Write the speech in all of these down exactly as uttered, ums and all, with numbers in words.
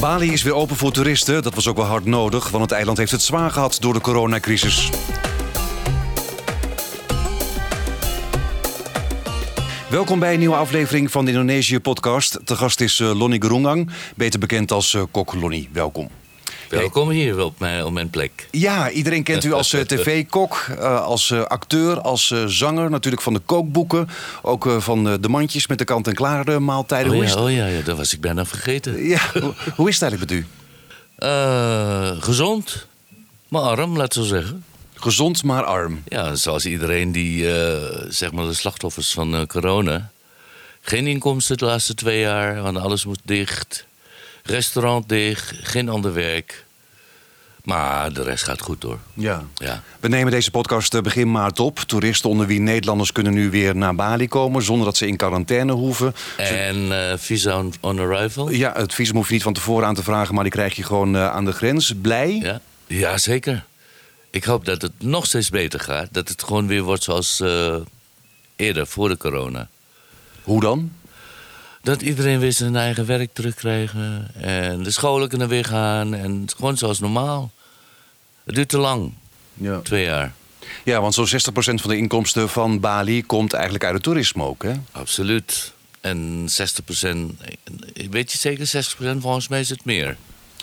Bali is weer open voor toeristen. Dat was ook wel hard nodig, want het eiland heeft het zwaar gehad door de coronacrisis. Welkom bij een nieuwe aflevering van de Indonesië-podcast. Te gast is Lonnie Gerungang, beter bekend als kok Lonnie. Welkom. Welkom hier op mijn, op mijn plek. Ja, iedereen kent u als uh, tv-kok, uh, als uh, acteur, als uh, zanger. Natuurlijk van de kookboeken. Ook uh, van uh, de mandjes met de kant-en-klare maaltijden. Oh, ja, oh ja, ja, dat was ik bijna vergeten. Ja, hoe, hoe is het eigenlijk met u? Uh, gezond, maar arm, laten we zeggen. Gezond, maar arm. Ja, zoals iedereen die, uh, zeg maar, de slachtoffers van uh, corona. Geen inkomsten de laatste twee jaar, want alles moest dicht. Restaurant dicht, geen ander werk. Maar de rest gaat goed hoor. Ja. Ja. We nemen deze podcast begin maart op. Toeristen onder wie Nederlanders kunnen nu weer naar Bali komen... zonder dat ze in quarantaine hoeven. En uh, visa on, on arrival? Ja, het visum hoef je niet van tevoren aan te vragen... maar die krijg je gewoon uh, aan de grens. Blij? Ja. Ja, zeker. Ik hoop dat het nog steeds beter gaat. Dat het gewoon weer wordt zoals uh, eerder, voor de corona. Hoe dan? Dat iedereen weer zijn eigen werk terugkrijgen. En de scholen kunnen weer gaan. En gewoon zoals normaal. Het duurt te lang. Ja. Twee jaar. Ja, want zo'n zestig procent van de inkomsten van Bali komt eigenlijk uit het toerisme ook, hè? Absoluut. En zestig procent... Weet je zeker, zestig procent volgens mij is het meer.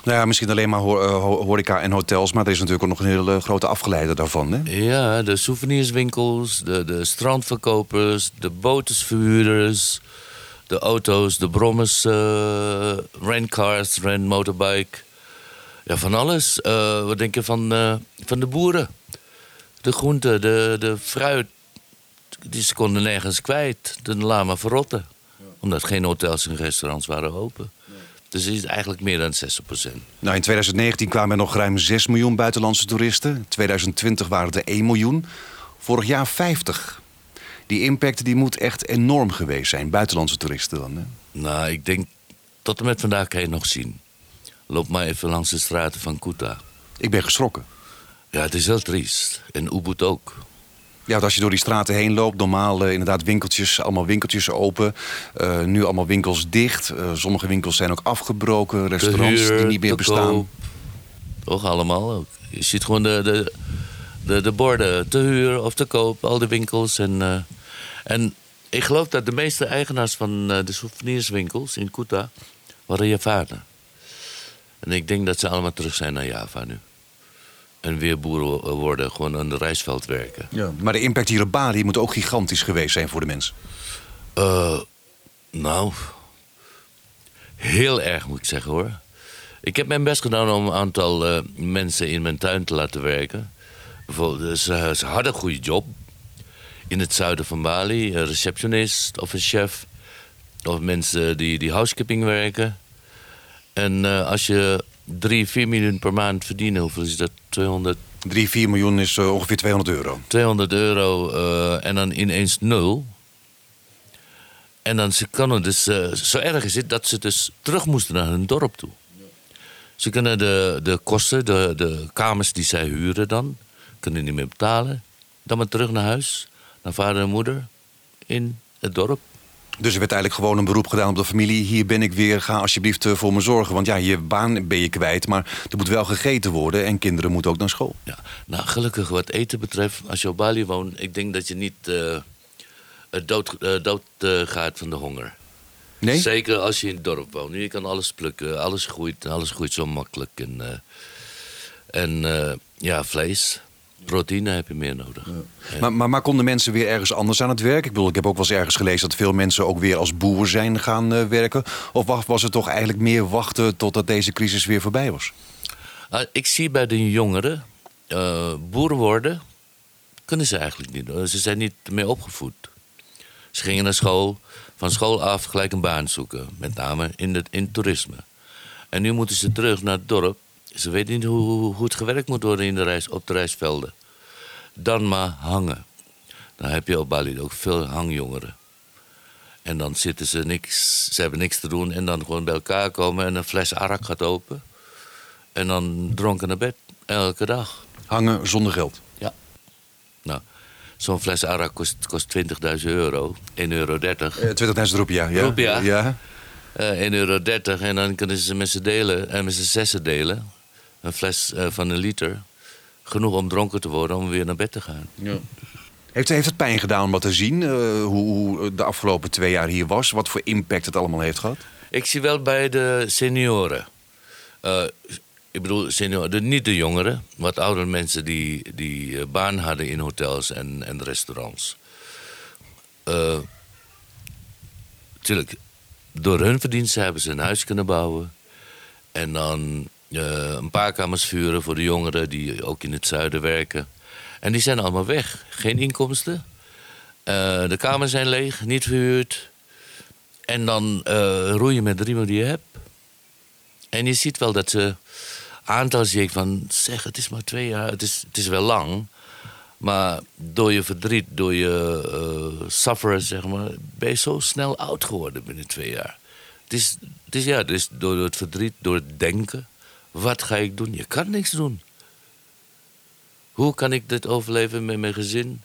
Nou ja, misschien alleen maar horeca en hotels. Maar er is natuurlijk ook nog een hele grote afgeleider daarvan, hè? Ja, de souvenirswinkels, de, de strandverkopers, de bootjesverhuurders... De auto's, de brommers, uh, rentcars, rentmotorbike. Ja, van alles. Uh, wat denk je van, uh, van de boeren? De groenten, de, de fruit. Die ze konden nergens kwijt. De laat maar verrotten. Ja. Omdat geen hotels en restaurants waren open. Nee. Dus het is eigenlijk meer dan zestig procent. Nou, in twintig negentien kwamen er nog ruim zes miljoen buitenlandse toeristen. In twintig twintig waren het er één miljoen. Vorig jaar vijftig. Die impact die moet echt enorm geweest zijn. Buitenlandse toeristen dan, hè? Nou, ik denk... Tot en met vandaag kan je het nog zien. Loop maar even langs de straten van Kuta. Ik ben geschrokken. Ja, het is heel triest. En Ubud ook. Ja, want als je door die straten heen loopt... Normaal eh, inderdaad winkeltjes, allemaal winkeltjes open. Uh, nu allemaal winkels dicht. Uh, sommige winkels zijn ook afgebroken. Restaurants huur, die niet meer bestaan. Koop. Toch allemaal ook. Je ziet gewoon de... de... De, de borden te huur of te koop, al die winkels. En, uh, en ik geloof dat de meeste eigenaars van uh, de souvenirswinkels in Kuta waren Javanen. En ik denk dat ze allemaal terug zijn naar Java nu. En weer boeren worden, gewoon aan de rijstveld werken. Ja, maar de impact hier op Bali moet ook gigantisch geweest zijn voor de mensen. Uh, nou, heel erg moet ik zeggen hoor. Ik heb mijn best gedaan om een aantal uh, mensen in mijn tuin te laten werken... Ze, ze hadden een goede job in het zuiden van Bali. Een receptionist of een chef. Of mensen die, die housekeeping werken. En uh, als je drie, vier miljoen per maand verdient, hoeveel is dat? tweehonderd drie, vier miljoen is uh, ongeveer tweehonderd euro. tweehonderd euro uh, en dan ineens nul. En dan ze kunnen dus, uh, zo erg is het dat ze dus terug moesten naar hun dorp toe. Ze kunnen de, de kosten, de, de kamers die zij huren dan... kunnen niet meer betalen. Dan maar terug naar huis, naar vader en moeder in het dorp. Dus er werd eigenlijk gewoon een beroep gedaan op de familie. Hier ben ik weer, ga alsjeblieft voor me zorgen. Want ja, je baan ben je kwijt, maar er moet wel gegeten worden... en kinderen moeten ook naar school. Ja, nou, gelukkig wat eten betreft, als je op Bali woont... ik denk dat je niet uh, dood, uh, dood uh, gaat van de honger. Nee? Zeker als je in het dorp woont. Je kan alles plukken, alles groeit, alles groeit zo makkelijk. En, uh, en uh, ja, vlees... Proteïne heb je meer nodig. Ja. Ja. Maar, maar, maar konden mensen weer ergens anders aan het werk? Ik bedoel, ik heb ook wel eens ergens gelezen dat veel mensen ook weer als boer zijn gaan uh, werken. Of was het toch eigenlijk meer wachten totdat deze crisis weer voorbij was? Uh, ik zie bij de jongeren, uh, boer worden kunnen ze eigenlijk niet. Ze zijn niet meer opgevoed. Ze gingen naar school, van school af gelijk een baan zoeken. Met name in het, in het toerisme. En nu moeten ze terug naar het dorp. Ze weten niet hoe, hoe, hoe het gewerkt moet worden in de reis, op de reisvelden. Dan maar hangen. Dan heb je op Bali ook veel hangjongeren. En dan zitten ze niks, ze hebben niks te doen en dan gewoon bij elkaar komen... en een fles arak gaat open. En dan dronken naar bed, elke dag. Hangen zonder geld? Ja. Nou, zo'n fles arak kost, kost twintigduizend euro, één euro dertig. Eh, twintigduizend roepia, ja. Roepia. Ja. Uh, één euro dertig en dan kunnen ze met z'n delen en met z'n zessen delen. Een fles uh, van een liter. Genoeg om dronken te worden om weer naar bed te gaan. Ja. Heeft, heeft het pijn gedaan om wat te zien? Uh, hoe, hoe de afgelopen twee jaar hier was? Wat voor impact het allemaal heeft gehad? Ik zie wel bij de senioren. Uh, ik bedoel, senioren, niet de jongeren. Wat oudere mensen die, die uh, baan hadden in hotels en, en restaurants. Uh, tuurlijk, door hun verdiensten hebben ze een huis kunnen bouwen. En dan uh, een paar kamers vuren voor de jongeren die ook in het zuiden werken. En die zijn allemaal weg. Geen inkomsten. Uh, de kamers zijn leeg, niet verhuurd. En dan uh, roeien met de riemen die je hebt. En je ziet wel dat ze... Aantal zie ik van, zeg, het is maar twee jaar. Het is, het is wel lang. Maar door je verdriet, door je uh, sufferen, zeg maar... ben je zo snel oud geworden binnen twee jaar. Het is, het is, ja, dus door het verdriet, door het denken. Wat ga ik doen? Je kan niks doen. Hoe kan ik dit overleven met mijn gezin?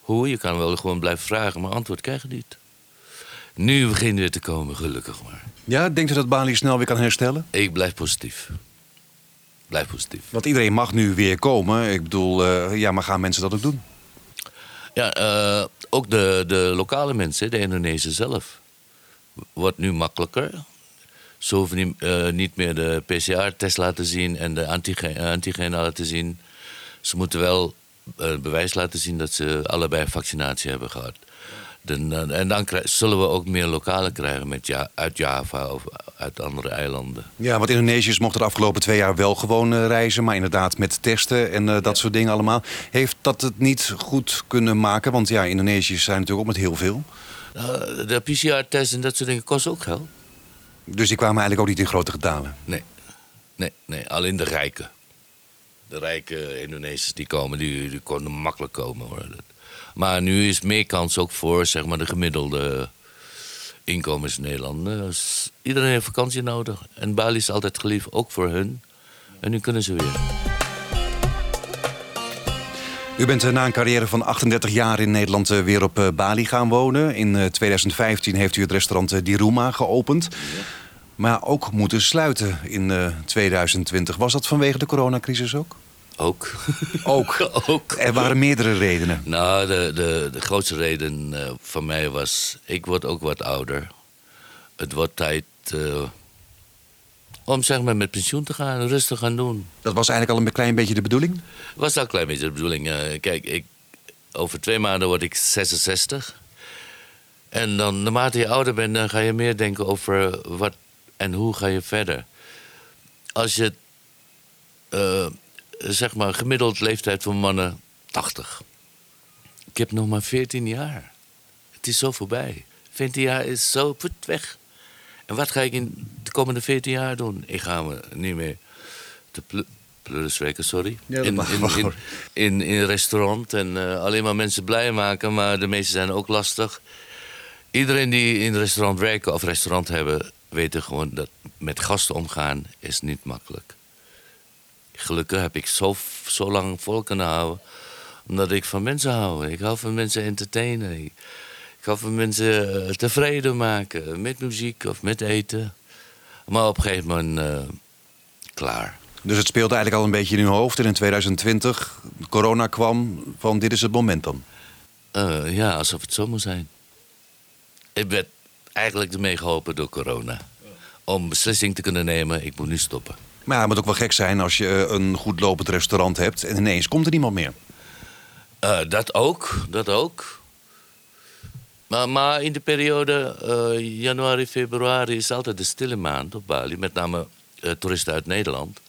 Hoe? Je kan wel gewoon blijven vragen, maar antwoord krijg je niet. Nu begint weer te komen, gelukkig maar. Ja, denkt u dat Bali snel weer kan herstellen? Ik blijf positief. Blijf positief. Want iedereen mag nu weer komen. Ik bedoel, uh, ja, maar gaan mensen dat ook doen? Ja, uh, ook de, de lokale mensen, de Indonesiën zelf. Wordt nu makkelijker. Ze hoeven niet, uh, niet meer de P C R-test laten zien en de antigen, antigenen laten zien. Ze moeten wel uh, bewijs laten zien dat ze allebei vaccinatie hebben gehad. Den, uh, en dan krijg, zullen we ook meer lokalen krijgen met ja, uit Java of uit andere eilanden. Ja, want Indonesiërs mochten de afgelopen twee jaar wel gewoon uh, reizen. Maar inderdaad met testen en uh, dat ja. soort dingen allemaal. Heeft dat het niet goed kunnen maken? Want ja, Indonesiërs zijn natuurlijk ook met heel veel. Uh, de P C R-test en dat soort dingen kost ook geld. Dus die kwamen eigenlijk ook niet in grote getalen? Nee, nee, nee. Alleen de rijken. De rijke Indonesiërs die komen, die, die konden makkelijk komen, hoor. Maar nu is meer kans ook voor, zeg maar, de gemiddelde inkomens in Nederland. Dus iedereen heeft vakantie nodig. En Bali is altijd geliefd, ook voor hun. En nu kunnen ze weer. U bent na een carrière van achtendertig jaar in Nederland weer op Bali gaan wonen. In tweeduizend vijftien heeft u het restaurant Diruma geopend. Ja. Maar ook moeten sluiten in uh, tweeduizend twintig. Was dat vanwege de coronacrisis ook? Ook. Ook. Ook. Er waren meerdere redenen. Nou, de, de, de grootste reden uh, van mij was... ik word ook wat ouder. Het wordt tijd uh, om, zeg maar, met pensioen te gaan. Rustig gaan doen. Dat was eigenlijk al een klein beetje de bedoeling? Was al een klein beetje de bedoeling. Uh, kijk, ik, over twee maanden word ik zesenzestig. En dan, naarmate je ouder bent... dan ga je meer denken over wat... en hoe ga je verder? Als je, uh, zeg maar, gemiddeld leeftijd van mannen, tachtig. Ik heb nog maar veertien jaar. Het is zo voorbij. veertien jaar is zo put weg. En wat ga ik in de komende veertien jaar doen? Ik ga me niet meer te pl- pleuriswerken, sorry. Ja, in, in, in, in, in restaurant en uh, alleen maar mensen blij maken, maar de meeste zijn ook lastig. Iedereen die in een restaurant werken of restaurant hebben... weten gewoon dat met gasten omgaan is niet makkelijk. Gelukkig heb ik zo, zo lang vol kunnen houden... omdat ik van mensen hou. Ik hou van mensen entertainen. Ik hou van mensen tevreden maken. Met muziek of met eten. Maar op een gegeven moment uh, klaar. Dus het speelde eigenlijk al een beetje in uw hoofd. En in tweeduizend twintig, corona kwam, van dit is het moment dan? Uh, ja, alsof het zo moet zijn. Ik ben... eigenlijk ermee geholpen door corona. Om beslissing te kunnen nemen, ik moet nu stoppen. Maar ja, het moet ook wel gek zijn als je een goed lopend restaurant hebt... en ineens komt er niemand meer. Uh, dat ook, dat ook. Maar, maar in de periode uh, januari, februari is altijd de stille maand op Bali. Met name uh, toeristen uit Nederland.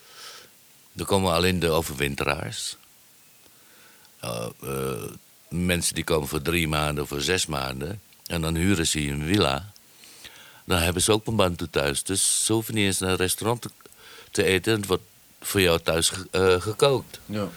Dan komen alleen de overwinteraars. Uh, uh, mensen die komen voor drie maanden, voor zes maanden... en dan huren ze een villa... dan hebben ze ook een bantu thuis. Dus ze hoeven niet eens naar een restaurant te eten... en het wordt voor jou thuis ge- uh, gekookt. Ja.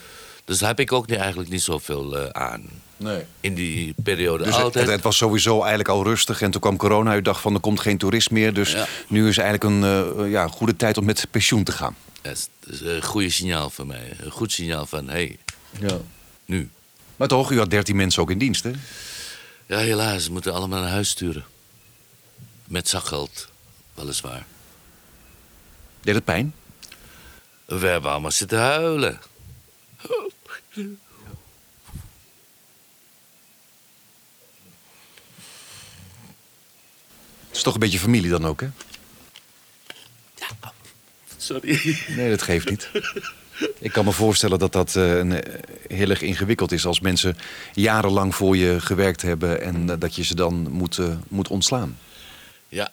Dus daar heb ik ook niet, eigenlijk niet zoveel uh, aan. Nee. In die periode dus altijd. Het, het was sowieso eigenlijk al rustig... en toen kwam corona, u dacht van er komt geen toerist meer... dus ja. Nu is eigenlijk een uh, ja, goede tijd om met pensioen te gaan. Ja, dat is een goede signaal voor mij. Een goed signaal van, hé, hey, ja. Nu. Maar toch, u had dertien mensen ook in dienst, hè? Ja, helaas. We moeten allemaal naar huis sturen. Met zakgeld. weliswaar. Deed het pijn? We hebben allemaal zitten huilen. Het is toch een beetje familie dan ook, hè? Ja. Sorry. Nee, dat geeft niet. Ik kan me voorstellen dat dat uh, een, heel erg ingewikkeld is... als mensen jarenlang voor je gewerkt hebben... en uh, dat je ze dan moet, uh, moet ontslaan. Ja.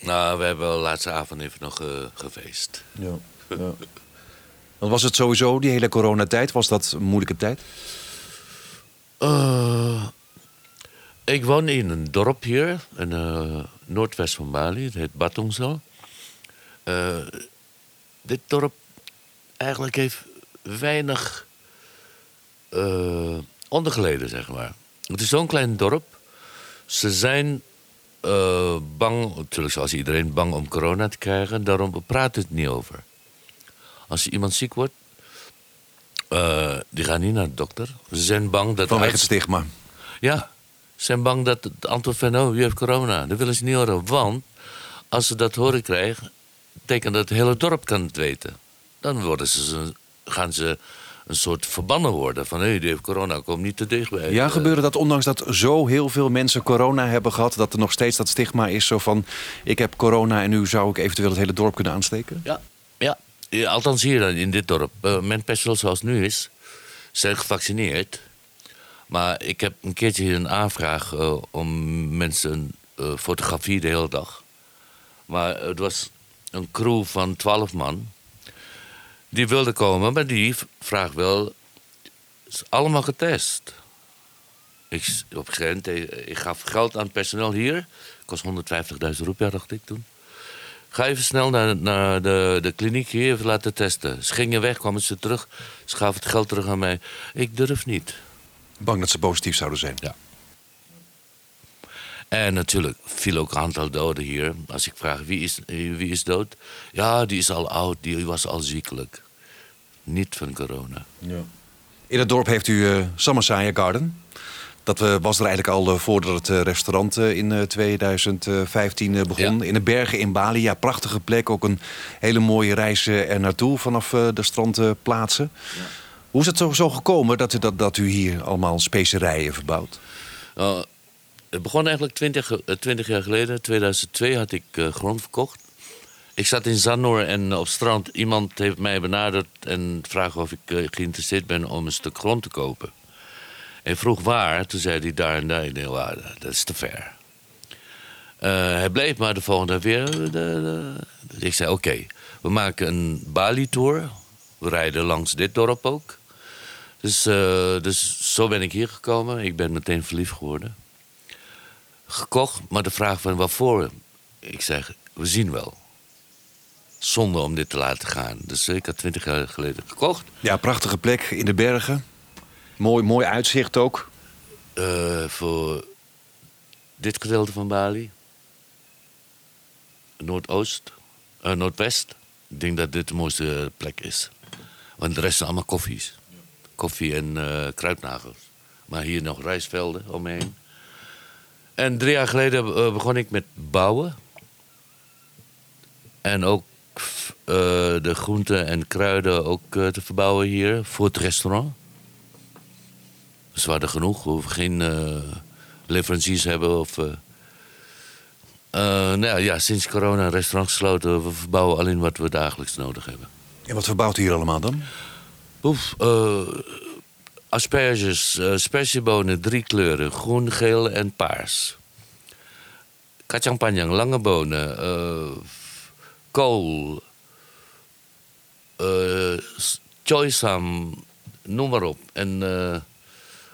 Nou, we hebben de laatste avond even nog uh, gefeest. Ja, ja. Want was het sowieso, die hele coronatijd, was dat een moeilijke tijd? Uh, ik woon in een dorp hier, in uh, noordwest van Mali. Het heet Batungso. Uh, dit dorp eigenlijk heeft weinig uh, ondergeleden, zeg maar. Het is zo'n klein dorp. Ze zijn... Uh, bang, natuurlijk zoals iedereen, bang om corona te krijgen. Daarom praat het niet over. Als iemand ziek wordt, uh, die gaan niet naar de dokter. Ze zijn bang dat... Vanwege het stigma. Ja, ze zijn bang dat het antwoord van... oh, je hebt corona. Dat willen ze niet horen. Want als ze dat horen krijgen... betekent dat het hele dorp kan het weten. Dan worden ze, gaan ze... een soort verbannen worden. Van, hé, hey, die heeft corona, kom niet te dichtbij. Ja, gebeurde dat ondanks dat zo heel veel mensen corona hebben gehad... dat er nog steeds dat stigma is zo van... ik heb corona en nu zou ik eventueel het hele dorp kunnen aansteken? Ja, ja. ja althans hier dan, in dit dorp. Uh, mijn personeel zoals het nu is, zijn gevaccineerd. Maar ik heb een keertje een aanvraag... Uh, om mensen uh, fotografie de hele dag. Maar het was een crew van twaalf man... Die wilde komen, maar die vraag wel... is allemaal getest. Ik, op Gent, ik gaf geld aan het personeel hier. Kost honderdvijftigduizend roepia, dacht ik toen. Ga even snel naar, naar de, de kliniek hier, even laten testen. Ze gingen weg, kwamen ze terug. Ze gaven het geld terug aan mij. Ik durf niet. Bang dat ze positief zouden zijn. Ja. En natuurlijk viel ook een aantal doden hier. Als ik vraag wie is, wie is dood? Ja, die is al oud, die was al ziekelijk. Niet van corona. Ja. In het dorp heeft u uh, Samasaya Garden. Dat uh, was er eigenlijk al uh, voordat het uh, restaurant uh, in uh, tweeduizend vijftien uh, begon. Ja. In de bergen in Bali. Ja, prachtige plek. Ook een hele mooie reis uh, er naartoe vanaf uh, de strandplaatsen. Uh, ja. Hoe is het zo, zo gekomen dat u, dat, dat u hier allemaal specerijen verbouwt? Uh, Het begon eigenlijk twintig, twintig jaar geleden. tweeduizend twee had ik uh, grond verkocht. Ik zat in Zanoor en op strand. Iemand heeft mij benaderd en vraagt of ik uh, geïnteresseerd ben om een stuk grond te kopen. En vroeg waar. Toen zei hij daar en daar. Ik dacht, ah, dat is te ver. Uh, hij bleef maar de volgende weer. De, de. Dus ik zei, oké, okay, we maken een Bali-tour. We rijden langs dit dorp ook. Dus, uh, dus zo ben ik hier gekomen. Ik ben meteen verliefd geworden. Gekocht, maar de vraag van waarvoor? Ik zeg, we zien wel. Zonde om dit te laten gaan. Dus ik had twintig jaar geleden gekocht. Ja, prachtige plek in de bergen. Mooi, mooi uitzicht ook. Uh, voor dit gedeelte van Bali. Noordoost. Uh, Noordwest. Ik denk dat dit de mooiste plek is. Want de rest zijn allemaal koffies. Koffie en uh, kruidnagels. Maar hier nog rijstvelden omheen. En drie jaar geleden begon ik met bouwen. En ook uh, de groenten en kruiden ook uh, te verbouwen hier voor het restaurant. Dat is waardig genoeg. We hoeven geen uh, leveranciers hebben. Of, uh, uh, nou ja, ja, sinds corona een restaurant gesloten. We verbouwen alleen wat we dagelijks nodig hebben. En wat verbouwt u hier allemaal dan? Oef, uh, asperges, uh, spersiebonen, drie kleuren. Groen, geel en paars. Kacang panjang, lange bonen. Uh, kool. Uh, choysam, noem maar op. En uh,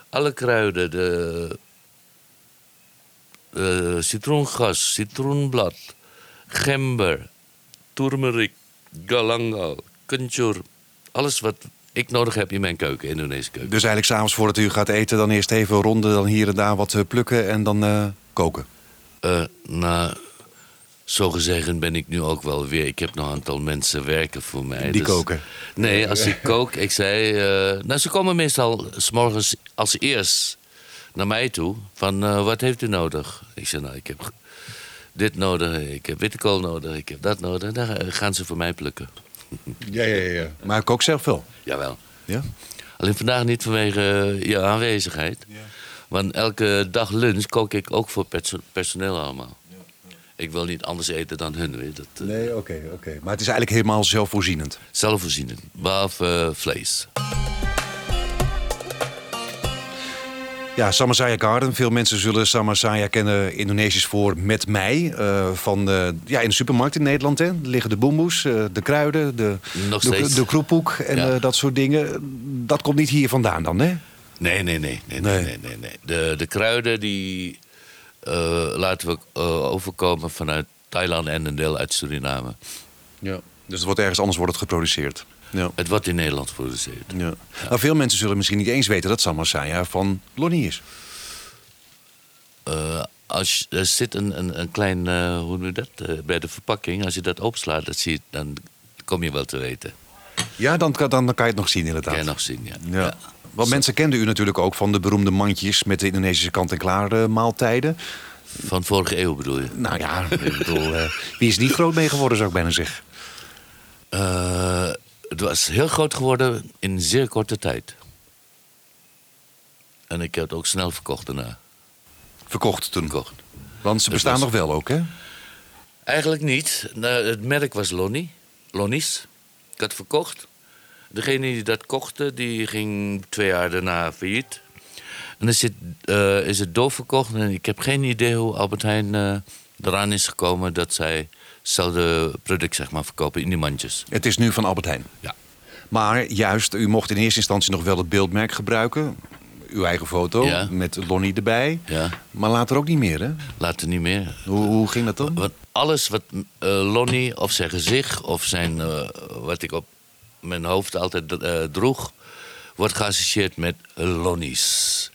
alle kruiden. De, uh, citroengas, citroenblad. Gember. Turmeric, galangal, kencur. Alles wat... ik nodig heb in mijn keuken, Indonesische keuken. Dus eigenlijk s'avonds voordat u gaat eten... dan eerst even ronden, dan hier en daar wat plukken en dan uh, koken? Uh, nou, zogezegd ben ik nu ook wel weer... ik heb nog een aantal mensen werken voor mij. Die dus, koken? Nee, als ik kook, ik zei... Uh, nou, ze komen meestal 's morgens als eerst naar mij toe. Van, uh, wat heeft u nodig? Ik zei, nou, ik heb dit nodig, ik heb wittekool nodig, ik heb dat nodig. Dan gaan ze voor mij plukken. Ja, ja, ja. Maar ik ook zelf wel. Jawel. Ja? Alleen vandaag niet vanwege uh, je aanwezigheid. Ja. Want elke dag lunch kook ik ook voor perso- personeel allemaal. Ja, ja. Ik wil niet anders eten dan hun. Weet dat, uh... Nee, oké, okay, oké. Okay. Maar het is eigenlijk helemaal zelfvoorzienend. Zelfvoorzienend, behalve uh, vlees. Ja, Samasaya Garden. Veel mensen zullen Samasaya kennen, Indonesisch voor met mij. Uh, van, uh, ja, in de supermarkt in Nederland hè, liggen de boemboes, uh, de kruiden, de, de, de kroepoek en ja. uh, dat soort dingen. Dat komt niet hier vandaan dan, hè? Nee, nee, nee. nee, nee. nee, nee, nee. De, de kruiden die uh, laten we uh, overkomen vanuit Thailand en een deel uit Suriname. Ja. Dus het wordt ergens anders wordt het geproduceerd? Ja. Het wordt in Nederland geproduceerd. Ja. Ja. Nou, veel mensen zullen misschien niet eens weten dat Samasaya van Lonnie is. Uh, als, er zit een, een, een klein, uh, hoe noem je dat, uh, bij de verpakking. Als je dat opslaat, dat zie je, dan kom je wel te weten. Ja, dan, dan, dan kan je het nog zien inderdaad. Kan je nog zien, ja. ja. ja. Want mensen kenden u natuurlijk ook van de beroemde mandjes met de Indonesische kant-en-klaar maaltijden. Van vorige eeuw bedoel je? Nou ja, ik bedoel, uh, wie is niet groot mee geworden, zou ik bijna zeggen. Uh, het was heel groot geworden in een zeer korte tijd. En ik heb het ook snel verkocht daarna. Verkocht toen? Verkocht. Want ze bestaan was... nog wel ook, hè? Eigenlijk niet. Nou, het merk was Lonnie. Lonnie's. Ik had verkocht. Degene die dat kochten, die ging twee jaar daarna failliet. En dan is het, uh, is het doorverkocht. En ik heb geen idee hoe Albert Heijn uh, eraan is gekomen dat zij hetzelfde product zeg maar, verkopen in die mandjes. Het is nu van Albert Heijn? Ja. Maar juist, u mocht in eerste instantie nog wel het beeldmerk gebruiken. Uw eigen foto, ja. Met Lonnie erbij. Ja. Maar later ook niet meer, hè? Later niet meer. Hoe, hoe ging dat dan? Want alles wat uh, Lonnie of zijn gezicht of zijn, uh, wat ik op mijn hoofd altijd uh, droeg, wordt geassocieerd met Lonnie's.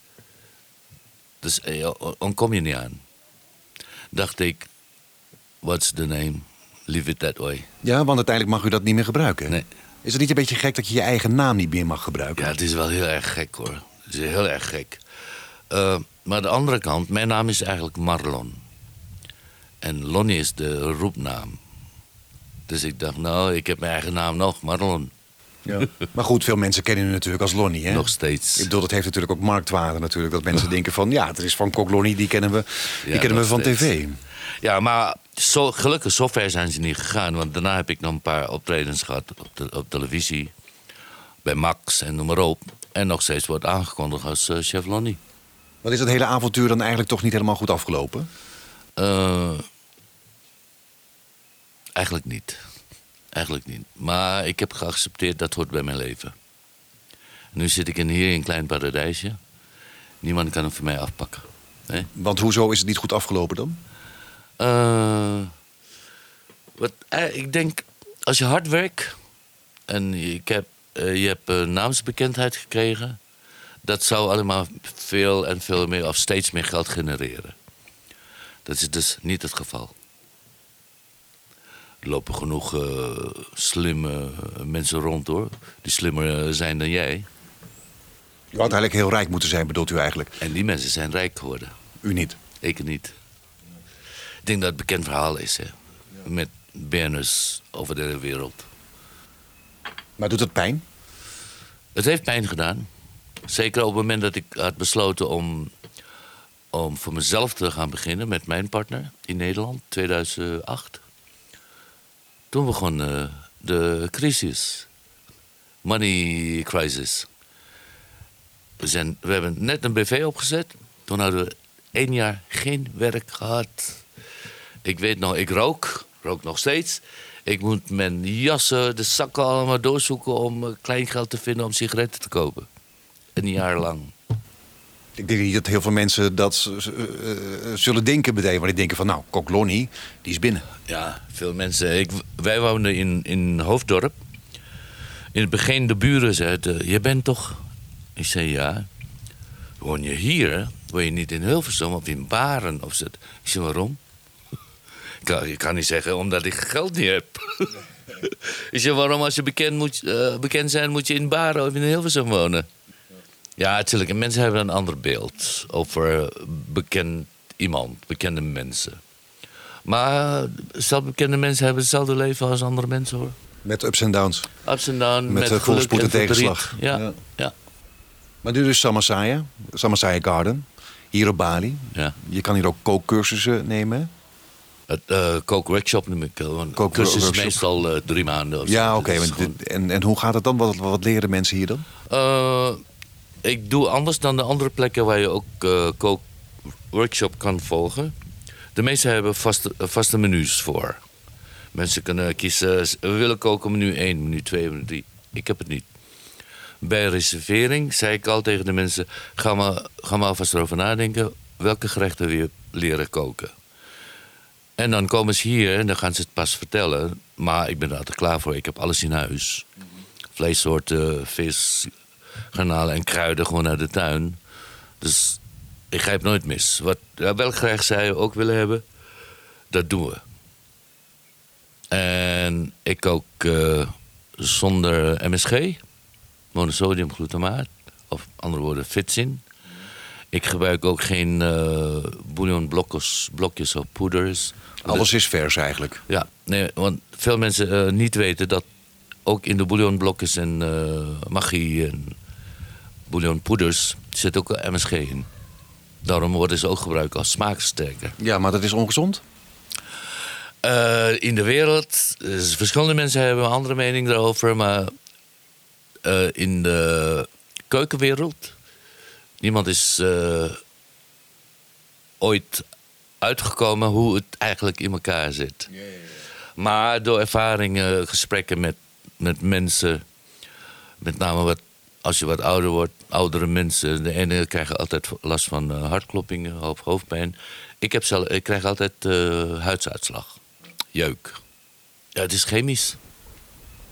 Dus uh, ontkom je niet aan. Dacht ik, what's the name? Leave it that way. Ja, want uiteindelijk mag u dat niet meer gebruiken. Nee. Is het niet een beetje gek dat je je eigen naam niet meer mag gebruiken? Ja, het is wel heel erg gek hoor. Het is heel erg gek. Uh, maar de andere kant, mijn naam is eigenlijk Marlon. En Lonnie is de roepnaam. Dus ik dacht, nou, ik heb mijn eigen naam nog, Marlon. Ja. Maar goed, veel mensen kennen u natuurlijk als Lonnie, hè? Nog steeds. Ik bedoel, dat heeft natuurlijk ook marktwaarde natuurlijk. Dat mensen denken van, ja, er is van Kok Lonnie, die kennen we, die ja, kennen we van steeds. Tv. Ja, maar zo, gelukkig, zo ver zijn ze niet gegaan. Want daarna heb ik nog een paar optredens gehad op, de, op televisie. Bij Max en noem maar op. En nog steeds wordt aangekondigd als uh, chef Lonnie. Wat is dat hele avontuur dan eigenlijk toch niet helemaal goed afgelopen? Uh, eigenlijk niet. Eigenlijk niet. Maar ik heb geaccepteerd, dat hoort bij mijn leven. Nu zit ik in hier in een klein paradijsje. Niemand kan hem van mij afpakken. Nee? Want hoezo is het niet goed afgelopen dan? Uh, wat, uh, ik denk, als je hard werkt en ik heb, uh, je hebt uh, naamsbekendheid gekregen, dat zou allemaal veel en veel meer of steeds meer geld genereren. Dat is dus niet het geval. Er lopen genoeg uh, slimme mensen rond hoor, die slimmer zijn dan jij. Je had eigenlijk heel rijk moeten zijn, bedoelt u eigenlijk? En die mensen zijn rijk geworden. U niet? Ik niet. Ik denk dat het bekend verhaal is, hè. Met banners over de hele wereld. Maar doet het pijn? Het heeft pijn gedaan. Zeker op het moment dat ik had besloten om, om voor mezelf te gaan beginnen met mijn partner in Nederland, tweeduizend acht. Toen begon uh, de crisis. Money crisis. We, zijn, we hebben net een B V opgezet. Toen hadden we één jaar geen werk gehad. Ik weet nog, ik rook. Rook nog steeds. Ik moet mijn jassen, de zakken allemaal doorzoeken om kleingeld te vinden om sigaretten te kopen. Een jaar lang. Ik denk niet dat heel veel mensen dat uh, zullen denken meteen. Maar die denken van, nou, Kok Lonnie, die is binnen. Ja, veel mensen. Ik, wij woonden in, in Hoofddorp. In het begin de buren zeiden, je bent toch... Ik zei, ja. Woon je hier? Woon je niet in Hilversum of in Baren? Of ik zei, waarom? Ik kan, ik kan niet zeggen, omdat ik geld niet heb. Ik zeg, waarom als je bekend moet uh, bekend zijn, moet je in Baren of in Hilversum wonen? Ja, natuurlijk. Mensen hebben een ander beeld over bekend iemand, bekende mensen. Maar zelfbekende mensen hebben hetzelfde leven als andere mensen, hoor. Met ups en downs. Ups en downs. Met, met voorspoed en tegenslag. Ja, ja. Ja. Maar nu dus Samasaya. Samasaya Garden. Hier op Bali. Ja. Je kan hier ook kookcursussen nemen. Het uh, kookworkshop noem ik. Want cursus is meestal uh, drie maanden. Of ja, oké. Okay, gewoon... en, en hoe gaat het dan? Wat, wat leren mensen hier dan? Uh, ik doe anders dan de andere plekken waar je ook uh, kookworkshop kan volgen. De meesten hebben vaste, vaste menus voor. Mensen kunnen kiezen, we willen koken menu één, menu twee, menu drie. Ik heb het niet. Bij reservering zei ik al tegen de mensen... ga maar, ga maar alvast erover nadenken welke gerechten we leren koken. En dan komen ze hier en dan gaan ze het pas vertellen. Maar ik ben er altijd klaar voor, ik heb alles in huis. Vleessoorten, vis, garnalen en kruiden gewoon uit de tuin. Dus ik grijp nooit mis. Wat welk gerecht zij ook willen hebben, dat doen we. En ik kook uh, zonder M S G, monosodiumglutamaat, of andere woorden fitsin. Ik gebruik ook geen uh, bouillonblokjes blokjes of poeders. Alles is vers eigenlijk. Ja, nee, want veel mensen uh, niet weten dat ook in de bouillonblokjes en uh, magie en bouillonpoeders zit ook M S G in. Daarom worden ze ook gebruikt als smaakversterker. Ja, maar dat is ongezond? Uh, in de wereld, dus verschillende mensen hebben een andere mening daarover... maar uh, in de keukenwereld... niemand is uh, ooit uitgekomen hoe het eigenlijk in elkaar zit. Yeah, yeah, yeah. Maar door ervaringen, gesprekken met, met mensen... met name wat, als je wat ouder wordt, oudere mensen... de ene krijgen altijd last van uh, hartkloppingen of hoofdpijn... Ik, heb zelf, ik krijg altijd uh, huidsuitslag. Jeuk. Ja, het is chemisch.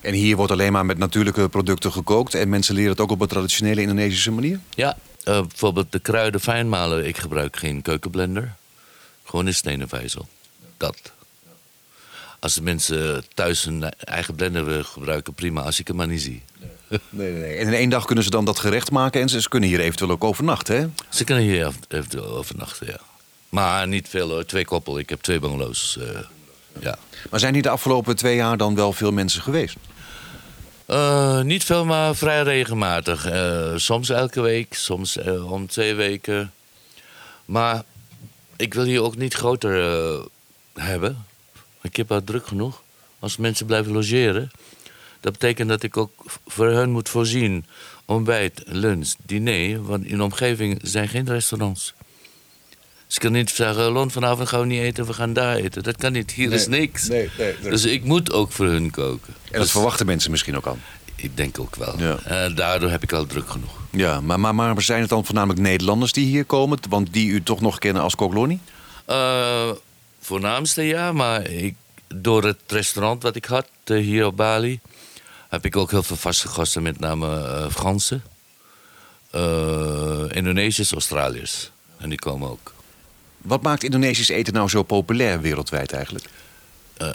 En hier wordt alleen maar met natuurlijke producten gekookt... en mensen leren het ook op een traditionele Indonesische manier? Ja, uh, bijvoorbeeld de kruiden fijnmalen. Ik gebruik geen keukenblender. Gewoon een stenen vijzel. Dat. Als de mensen thuis hun eigen blender willen gebruiken... prima, als ik hem maar niet zie. Nee, nee, nee. En in één dag kunnen ze dan dat gerecht maken... en ze, ze kunnen hier eventueel ook overnachten, hè? Ze kunnen hier eventueel overnachten, ja. Maar niet veel hoor, twee koppel. Ik heb twee bungalows. Uh, ja. Maar zijn hier de afgelopen twee jaar dan wel veel mensen geweest? Uh, niet veel, maar vrij regelmatig. Uh, soms elke week, soms uh, om twee weken. Maar ik wil hier ook niet groter uh, hebben. Ik heb het druk genoeg. Als mensen blijven logeren... dat betekent dat ik ook voor hen moet voorzien. Ontbijt, lunch, diner. Want in de omgeving zijn geen restaurants... Ze kan niet zeggen, Lon, vanavond gaan we niet eten, we gaan daar eten. Dat kan niet, hier nee, is niks. Nee, nee, nee. Dus ik moet ook voor hun koken. En dat dus, verwachten mensen misschien ook al? Ik denk ook wel. Ja. Uh, daardoor heb ik al druk genoeg. Ja, maar, maar, maar zijn het dan voornamelijk Nederlanders die hier komen? Want die u toch nog kennen als kok Lonnie? Uh, voornaamste ja, maar ik, door het restaurant wat ik had uh, hier op Bali... heb ik ook heel veel vaste gasten, met name uh, Fransen. Uh, Indonesiërs, Australiërs. En die komen ook. Wat maakt Indonesisch eten nou zo populair wereldwijd eigenlijk? Uh,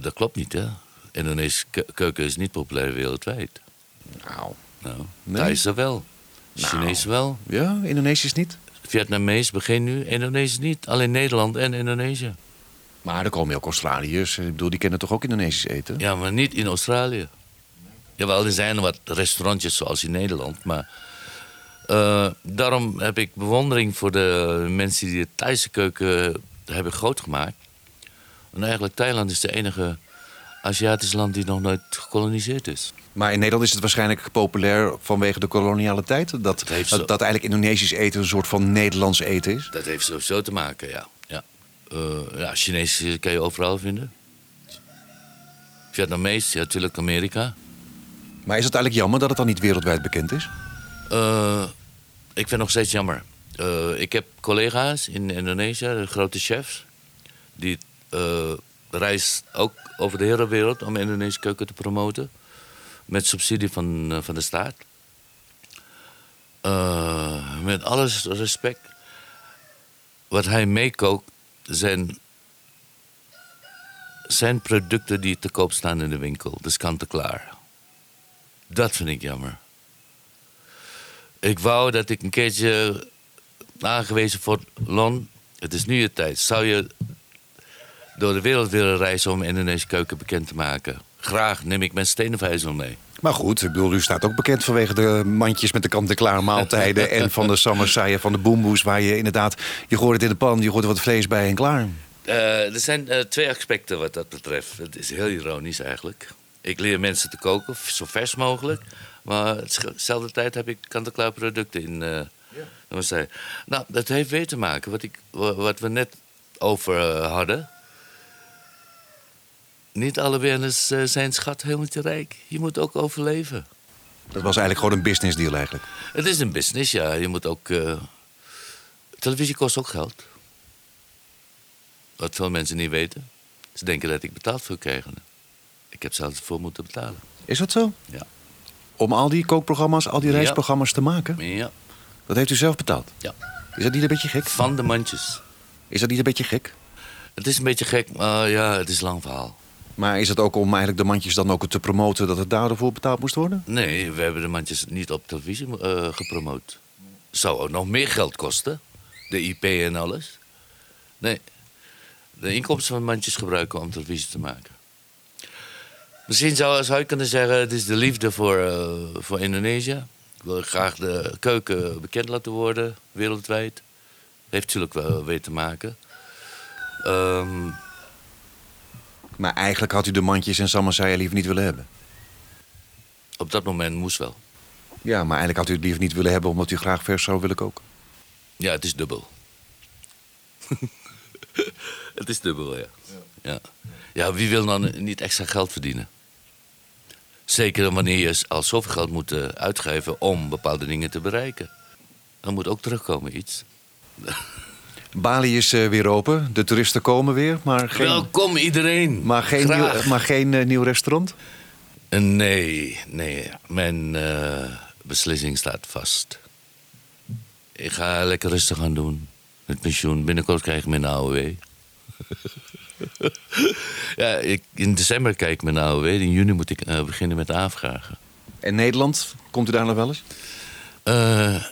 dat klopt niet, hè. Indonesische keuken is niet populair wereldwijd. Nou. nou nee. Thaise wel. Nou. Chinees wel. Ja, Indonesisch niet. Vietnamees begint nu, Indonesisch niet. Alleen Nederland en Indonesië. Maar er komen ook Australiërs. Ik bedoel, die kennen toch ook Indonesisch eten? Ja, maar niet in Australië. Jawel, er zijn wat restaurantjes zoals in Nederland, maar... Uh, daarom heb ik bewondering voor de mensen die de Thaise keuken hebben grootgemaakt. En eigenlijk Thailand is de enige Aziatisch land die nog nooit gekoloniseerd is. Maar in Nederland is het waarschijnlijk populair vanwege de koloniale tijd? Dat, dat, dat, zo... dat eigenlijk Indonesisch eten een soort van Nederlands eten is? Dat heeft sowieso te maken, ja. Ja, uh, ja Chinees kan je overal vinden. Vietnamees, ja, natuurlijk Amerika. Maar is het eigenlijk jammer dat het dan niet wereldwijd bekend is? Uh, ik vind het nog steeds jammer. Uh, ik heb collega's in Indonesië, de grote chefs... die uh, reizen ook over de hele wereld om Indonesische keuken te promoten. Met subsidie van, uh, van de staat. Uh, met alles respect. Wat hij meekookt zijn, zijn producten die te koop staan in de winkel. Dus kant-en-klaar. Dat vind ik jammer. Ik wou dat ik een keertje aangewezen voor Lon. Het is nu je tijd. Zou je door de wereld willen reizen om Indonesische keuken bekend te maken. Graag neem ik mijn stenenvijzel mee. Maar goed, ik bedoel, u staat ook bekend vanwege de mandjes met de kant-en-klaar maaltijden en van de samasaya, van de boemboes, waar je inderdaad, je gooit het in de pan, je gooit er wat vlees bij en klaar. Uh, er zijn uh, twee aspecten wat dat betreft. Het is heel ironisch eigenlijk. Ik leer mensen te koken, zo vers mogelijk. Maar dezelfde tijd heb ik kant-en-klaar producten in. Uh, ja. Nou, dat heeft weer te maken wat, ik, wat we net over uh, hadden. Niet alle werkers uh, zijn schat helemaal te rijk. Je moet ook overleven. Dat was eigenlijk gewoon een business deal eigenlijk? Het is een business, ja. Je moet ook... Uh... Televisie kost ook geld. Wat veel mensen niet weten. Ze denken dat ik betaald voor krijg. Ik heb zelfs voor moeten betalen. Is dat zo? Ja. Om al die kookprogramma's, al die reisprogramma's ja. te maken? Ja. Dat heeft u zelf betaald? Ja. Is dat niet een beetje gek? Van de mandjes. Is dat niet een beetje gek? Het is een beetje gek, maar ja, het is een lang verhaal. Maar is dat ook om eigenlijk de mandjes dan ook te promoten... dat het daarvoor betaald moest worden? Nee, we hebben de mandjes niet op televisie uh, gepromoot. Zou ook nog meer geld kosten. De I P en alles. Nee. De inkomsten van mandjes gebruiken om televisie te maken. Misschien zou, zou ik kunnen zeggen... het is de liefde voor, uh, voor Indonesië. Ik wil graag de keuken bekend laten worden, wereldwijd. Heeft natuurlijk wel weer te maken. Um, Maar eigenlijk had u de mandjes en samasaya liever niet willen hebben? Op dat moment moest wel. Ja, maar eigenlijk had u het liever niet willen hebben... omdat u graag vers zou willen koken? Ja, het is dubbel. Het is dubbel, ja. Ja. Ja, wie wil dan niet extra geld verdienen? Zeker wanneer je al zoveel geld moet uitgeven... om bepaalde dingen te bereiken. Dan moet ook terugkomen iets. Bali is uh, weer open, de toeristen komen weer, maar geen... Welkom iedereen! Maar geen, nieuw, maar geen uh, nieuw restaurant? Uh, nee, nee. Mijn uh, beslissing staat vast. Ik ga lekker rustig aan doen. Met pensioen. Binnenkort krijg ik mijn A O W. Ja, ik, in december krijg ik mijn A O W. In juni moet ik uh, beginnen met aanvragen. En Nederland? Komt u daar nog wel eens? Uh,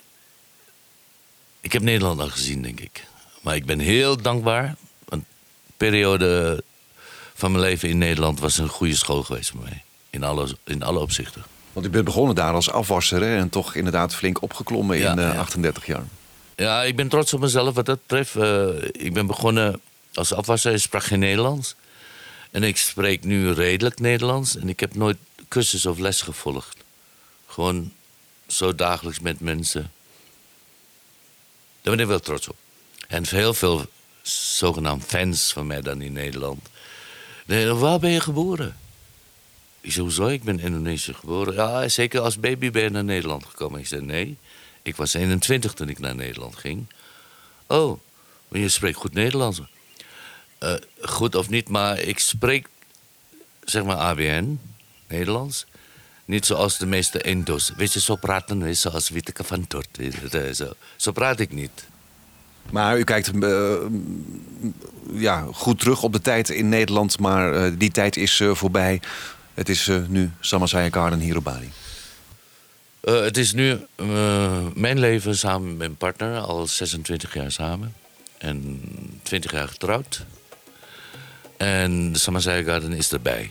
ik heb Nederland al gezien, denk ik. Maar ik ben heel dankbaar. Een periode van mijn leven in Nederland was een goede school geweest voor mij. In alle, in alle opzichten. Want u bent begonnen daar als afwasser, hè? En toch inderdaad flink opgeklommen ja, in uh, ja. achtendertig jaar. Ja, ik ben trots op mezelf wat dat betreft. Uh, ik ben begonnen als afwasser, ik sprak geen Nederlands. En ik spreek nu redelijk Nederlands. En ik heb nooit cursus of les gevolgd. Gewoon zo dagelijks met mensen. Daar ben ik wel trots op. En heel veel zogenaamd fans van mij dan in Nederland. Nee, waar ben je geboren? Ik zei, hoezo? Ik ben in Indonesië geboren. Ja, zeker als baby ben je naar Nederland gekomen. Ik zei, nee. Ik was eenentwintig toen ik naar Nederland ging. Oh, maar je spreekt goed Nederlands. Uh, goed of niet, maar ik spreek, zeg maar A B N, Nederlands. Niet zoals de meeste Indo's. Weet je, zo praten we zoals Witteke van Tort. Zo. zo praat ik niet. Maar u kijkt uh, ja, goed terug op de tijd in Nederland, maar uh, die tijd is uh, voorbij. Het is uh, nu Samasaya Garden hier op Bali. Uh, het is nu uh, mijn leven samen met mijn partner, al zesentwintig jaar samen. En twintig jaar getrouwd. En de Samasaya Garden is erbij.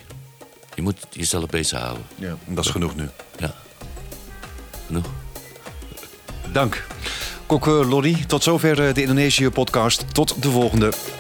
Je moet jezelf bezighouden. Ja, dat is genoeg nu. Ja. Genoeg. Dank. Kok Lonnie, tot zover de Indonesië-podcast. Tot de volgende.